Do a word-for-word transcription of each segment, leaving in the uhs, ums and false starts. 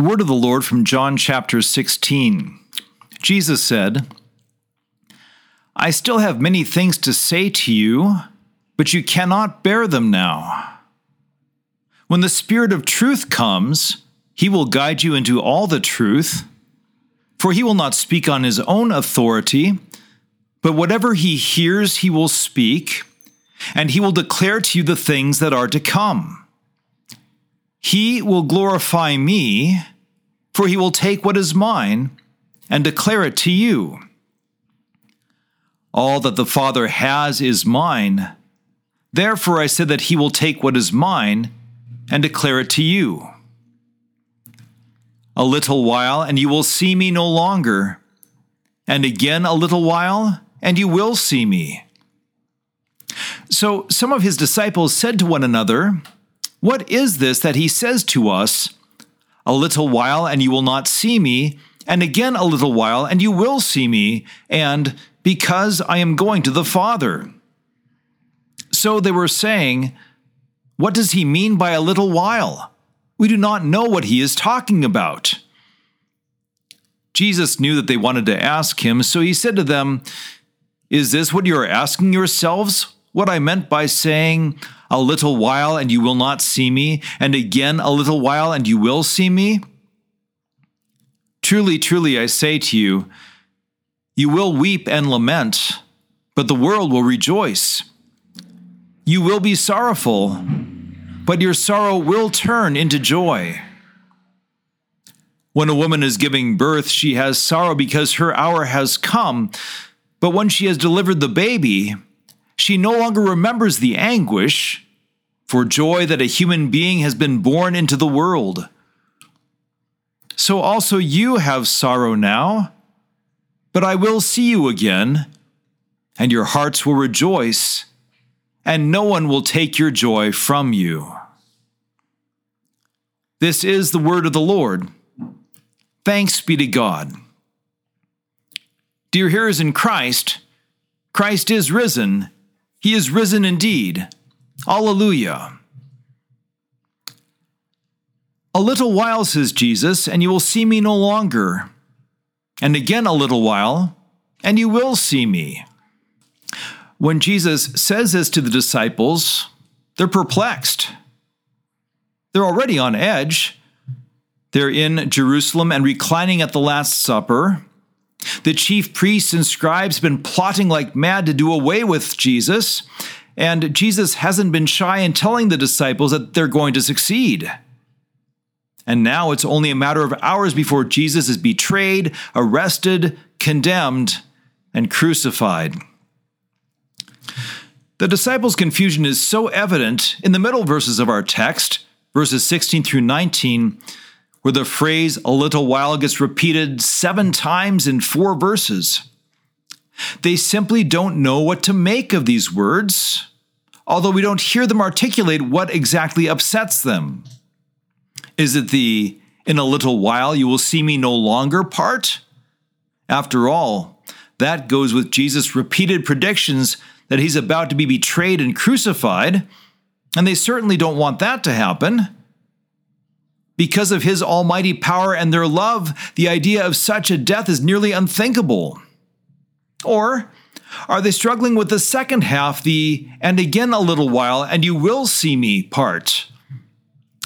The word of the Lord from John chapter sixteen. Jesus said, I still have many things to say to you, but you cannot bear them now. When the Spirit of truth comes, he will guide you into all the truth, for he will not speak on his own authority, but whatever he hears he will speak, and he will declare to you the things that are to come. He will glorify me, for he will take what is mine and declare it to you. All that the Father has is mine. Therefore I said that he will take what is mine and declare it to you. A little while, and you will see me no longer. And again a little while, and you will see me. So some of his disciples said to one another, What is this that he says to us, A little while, and you will not see me, and again a little while, and you will see me, and because I am going to the Father? So they were saying, What does he mean by a little while? We do not know what he is talking about. Jesus knew that they wanted to ask him, so he said to them, Is this what you are asking yourselves? What I meant by saying, A little while and you will not see me, and again a little while and you will see me? Truly, truly, I say to you, you will weep and lament, but the world will rejoice. You will be sorrowful, but your sorrow will turn into joy. When a woman is giving birth, she has sorrow because her hour has come. But when she has delivered the baby, she no longer remembers the anguish for joy that a human being has been born into the world. So also you have sorrow now, but I will see you again, and your hearts will rejoice, and no one will take your joy from you. This is the word of the Lord. Thanks be to God. Dear hearers in Christ, Christ is risen. He is risen indeed. Alleluia. A little while, says Jesus, and you will see me no longer. And again a little while, and you will see me. When Jesus says this to the disciples, they're perplexed. They're already on edge. They're in Jerusalem and reclining at the Last Supper. The chief priests and scribes have been plotting like mad to do away with Jesus, and Jesus hasn't been shy in telling the disciples that they're going to succeed. And now it's only a matter of hours before Jesus is betrayed, arrested, condemned, and crucified. The disciples' confusion is so evident in the middle verses of our text, verses sixteen through nineteen, where the phrase, a little while, gets repeated seven times in four verses. They simply don't know what to make of these words, although we don't hear them articulate what exactly upsets them. Is it the, in a little while you will see me no longer part? After all, that goes with Jesus' repeated predictions that he's about to be betrayed and crucified, and they certainly don't want that to happen. Because of his almighty power and their love, the idea of such a death is nearly unthinkable. Or are they struggling with the second half, the and again a little while, and you will see me part?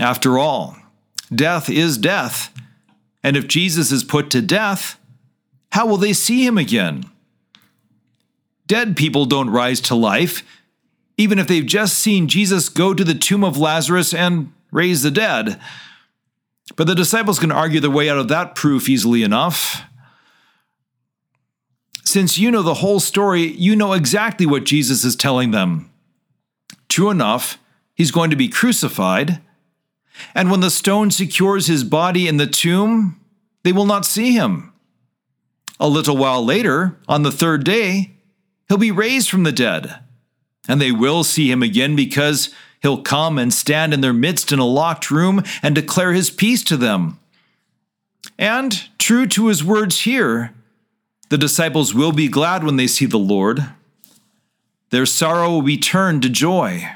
After all, death is death, and if Jesus is put to death, how will they see him again? Dead people don't rise to life, even if they've just seen Jesus go to the tomb of Lazarus and raise the dead. But the disciples can argue their way out of that proof easily enough. Since you know the whole story, you know exactly what Jesus is telling them. True enough, he's going to be crucified, and when the stone secures his body in the tomb, they will not see him. A little while later, on the third day, he'll be raised from the dead, and they will see him again because he'll come and stand in their midst in a locked room and declare his peace to them. And, true to his words here, the disciples will be glad when they see the Lord. Their sorrow will be turned to joy.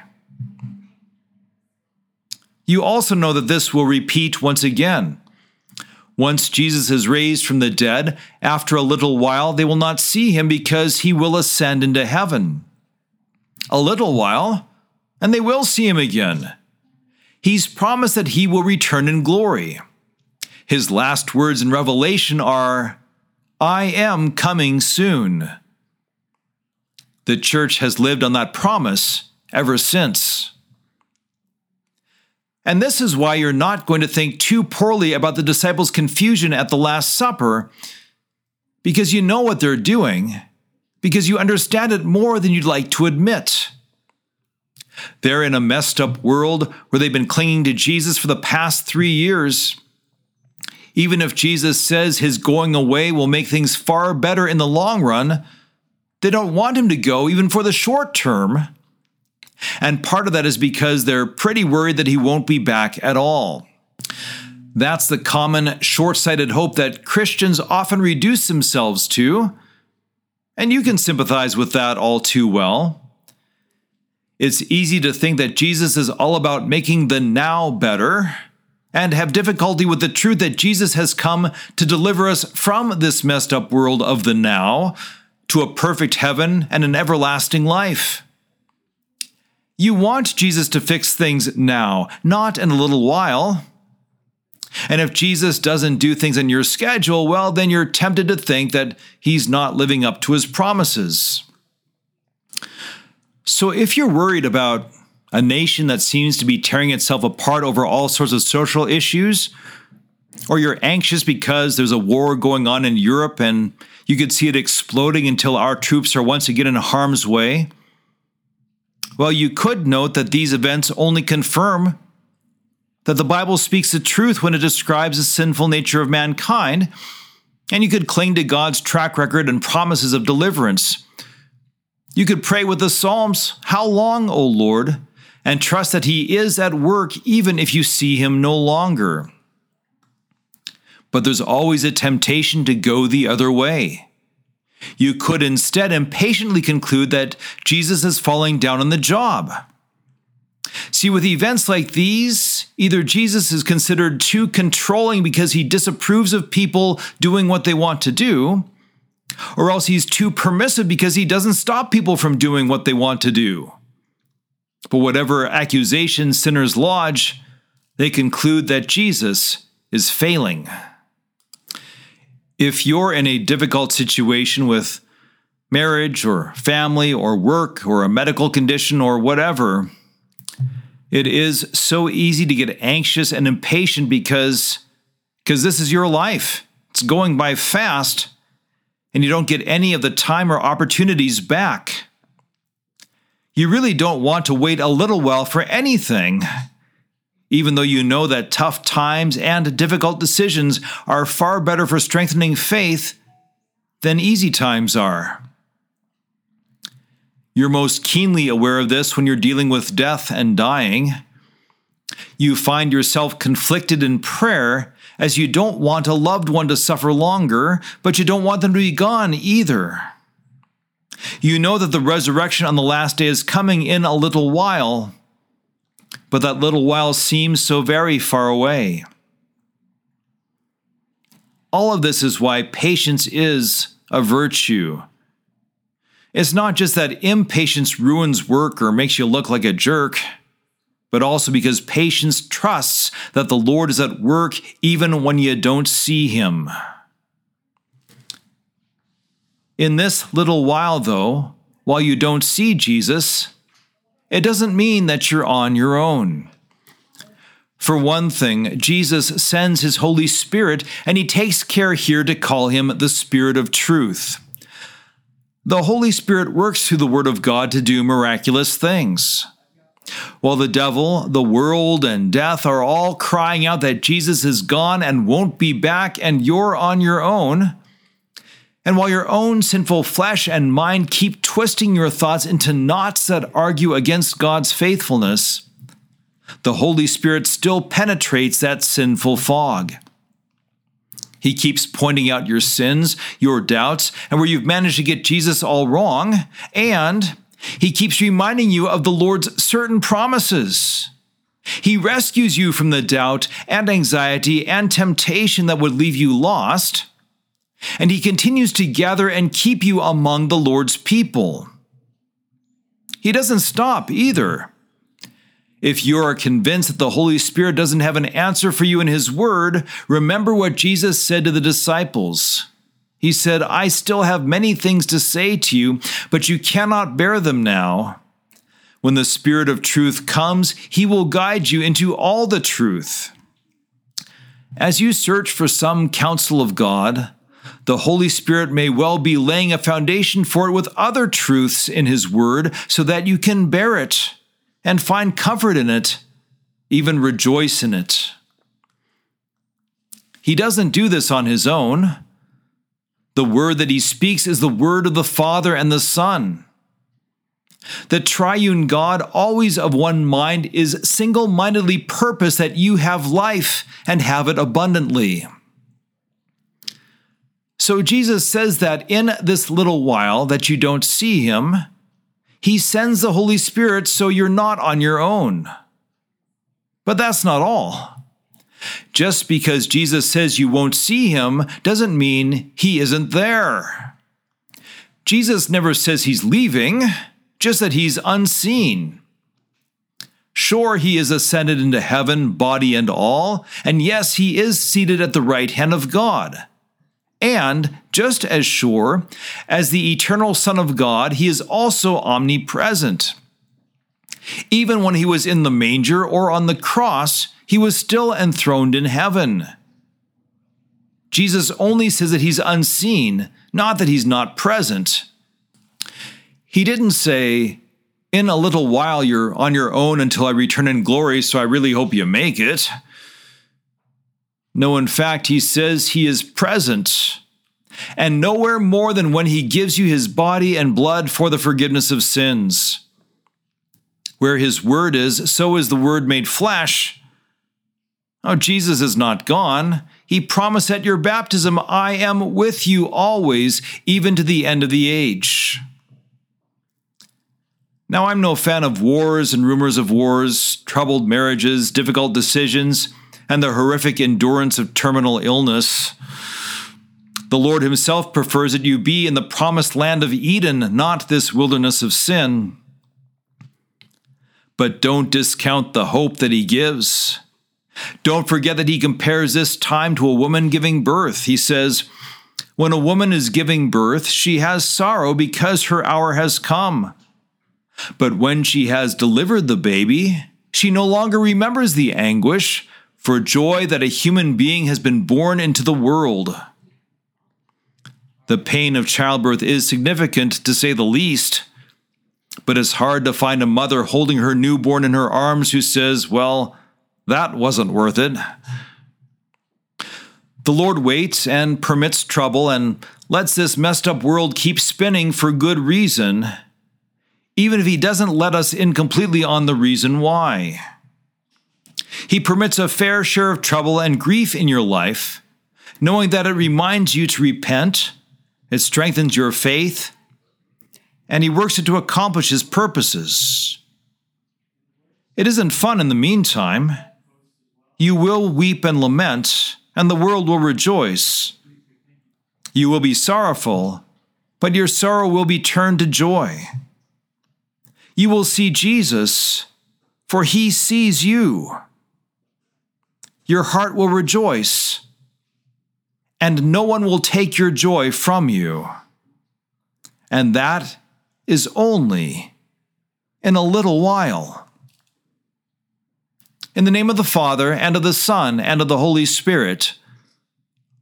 You also know that this will repeat once again. Once Jesus is raised from the dead, after a little while they will not see him because he will ascend into heaven. A little while, and they will see him again. He's promised that he will return in glory. His last words in Revelation are, "I am coming soon." The church has lived on that promise ever since. And this is why you're not going to think too poorly about the disciples' confusion at the Last Supper, because you know what they're doing, because you understand it more than you'd like to admit. They're in a messed up world where they've been clinging to Jesus for the past three years. Even if Jesus says his going away will make things far better in the long run, they don't want him to go even for the short term. And part of that is because they're pretty worried that he won't be back at all. That's the common short-sighted hope that Christians often reduce themselves to, and you can sympathize with that all too well. It's easy to think that Jesus is all about making the now better, and have difficulty with the truth that Jesus has come to deliver us from this messed up world of the now to a perfect heaven and an everlasting life. You want Jesus to fix things now, not in a little while. And if Jesus doesn't do things on your schedule, well, then you're tempted to think that he's not living up to his promises. So if you're worried about a nation that seems to be tearing itself apart over all sorts of social issues, or you're anxious because there's a war going on in Europe and you could see it exploding until our troops are once again in harm's way, well, you could note that these events only confirm that the Bible speaks the truth when it describes the sinful nature of mankind, and you could cling to God's track record and promises of deliverance. You could pray with the Psalms, "How long, O Lord?" and trust that he is at work even if you see him no longer. But there's always a temptation to go the other way. You could instead impatiently conclude that Jesus is falling down on the job. See, with events like these, either Jesus is considered too controlling because he disapproves of people doing what they want to do, or else he's too permissive because he doesn't stop people from doing what they want to do. But whatever accusation sinners lodge, they conclude that Jesus is failing. If you're in a difficult situation with marriage or family or work or a medical condition or whatever, it is so easy to get anxious and impatient because, because this is your life. It's going by fast, and you don't get any of the time or opportunities back. You really don't want to wait a little while for anything, even though you know that tough times and difficult decisions are far better for strengthening faith than easy times are. You're most keenly aware of this when you're dealing with death and dying. You find yourself conflicted in prayer as you don't want a loved one to suffer longer, but you don't want them to be gone either. You know that the resurrection on the last day is coming in a little while, but that little while seems so very far away. All of this is why patience is a virtue. It's not just that impatience ruins work or makes you look like a jerk, but also because patience trusts that the Lord is at work even when you don't see him. In this little while, though, while you don't see Jesus, it doesn't mean that you're on your own. For one thing, Jesus sends his Holy Spirit, and he takes care here to call him the Spirit of Truth. The Holy Spirit works through the Word of God to do miraculous things. While the devil, the world, and death are all crying out that Jesus is gone and won't be back and you're on your own, and while your own sinful flesh and mind keep twisting your thoughts into knots that argue against God's faithfulness, the Holy Spirit still penetrates that sinful fog. He keeps pointing out your sins, your doubts, and where you've managed to get Jesus all wrong, and he keeps reminding you of the Lord's certain promises. He rescues you from the doubt and anxiety and temptation that would leave you lost, and he continues to gather and keep you among the Lord's people. He doesn't stop either. If you are convinced that the Holy Spirit doesn't have an answer for you in his word, remember what Jesus said to the disciples. He said, "I still have many things to say to you, but you cannot bear them now. When the Spirit of truth comes, he will guide you into all the truth." As you search for some counsel of God, the Holy Spirit may well be laying a foundation for it with other truths in his word so that you can bear it and find comfort in it, even rejoice in it. He doesn't do this on his own. The word that he speaks is the word of the Father and the Son. The triune God, always of one mind, is single-mindedly purposed that you have life and have it abundantly. So Jesus says that in this little while that you don't see him, he sends the Holy Spirit so you're not on your own. But that's not all. Just because Jesus says you won't see him doesn't mean he isn't there. Jesus never says he's leaving, just that he's unseen. Sure, he is ascended into heaven, body and all, and yes, he is seated at the right hand of God. And, just as sure, as the eternal Son of God, he is also omnipresent. Even when he was in the manger or on the cross, he was still enthroned in heaven. Jesus only says that he's unseen, not that he's not present. He didn't say, "In a little while you're on your own until I return in glory, so I really hope you make it." No, in fact, he says he is present, and nowhere more than when he gives you his body and blood for the forgiveness of sins. Where his word is, so is the word made flesh. Oh, Jesus is not gone. He promised at your baptism, "I am with you always, even to the end of the age." Now, I'm no fan of wars and rumors of wars, troubled marriages, difficult decisions, and the horrific endurance of terminal illness. The Lord himself prefers that you be in the promised land of Eden, not this wilderness of sin. But don't discount the hope that he gives. Don't forget that he compares this time to a woman giving birth. He says, "When a woman is giving birth, she has sorrow because her hour has come. But when she has delivered the baby, she no longer remembers the anguish, for joy that a human being has been born into the world." The pain of childbirth is significant, to say the least, but it's hard to find a mother holding her newborn in her arms who says, "Well, that wasn't worth it." The Lord waits and permits trouble and lets this messed up world keep spinning for good reason, even if he doesn't let us in completely on the reason why. He permits a fair share of trouble and grief in your life, knowing that it reminds you to repent, it strengthens your faith, and he works it to accomplish his purposes. It isn't fun in the meantime. You will weep and lament, and the world will rejoice. You will be sorrowful, but your sorrow will be turned to joy. You will see Jesus, for he sees you. Your heart will rejoice, and no one will take your joy from you. And that is only in a little while. In the name of the Father, and of the Son, and of the Holy Spirit.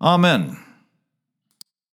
Amen.